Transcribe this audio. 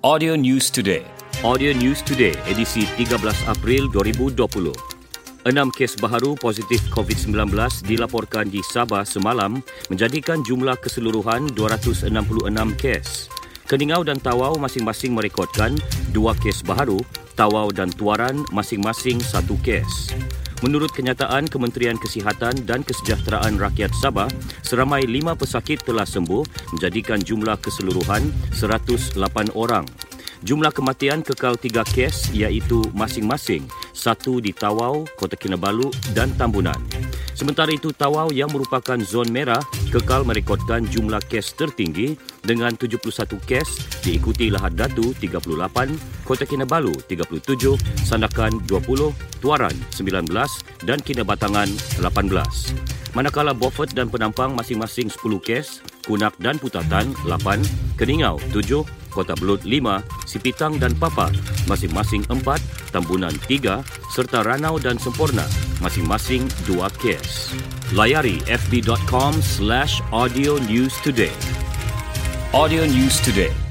Audio News Today. Audio News Today, edisi 13 April 2020. 6 kes baharu positif COVID-19 dilaporkan di Sabah semalam menjadikan jumlah keseluruhan 266 kes. Keningau dan Tawau masing-masing merekodkan 2 kes baharu, Tawau dan Tuaran masing-masing 1 kes. Menurut kenyataan Kementerian Kesihatan dan Kesejahteraan Rakyat Sabah, seramai 5 pesakit telah sembuh menjadikan jumlah keseluruhan 108 orang. Jumlah kematian kekal 3 kes iaitu masing-masing 1 di Tawau, Kota Kinabalu dan Tambunan. Sementara itu Tawau yang merupakan zon merah kekal merekodkan jumlah kes tertinggi dengan 71 kes diikuti Lahad Datu 38, Kota Kinabalu 37, Sandakan 20, Tuaran 19 dan Kinabatangan 18. Manakala Beaufort dan Penampang masing-masing 10 kes, Kunak dan Putatan 8, Keningau 7, Kota Belud 5, Sipitang dan Papar masing-masing 4, Tambunan 3 serta Ranau dan Semporna masing-masing 2 kes. Layari fb.com/audio news today. Audio News Today.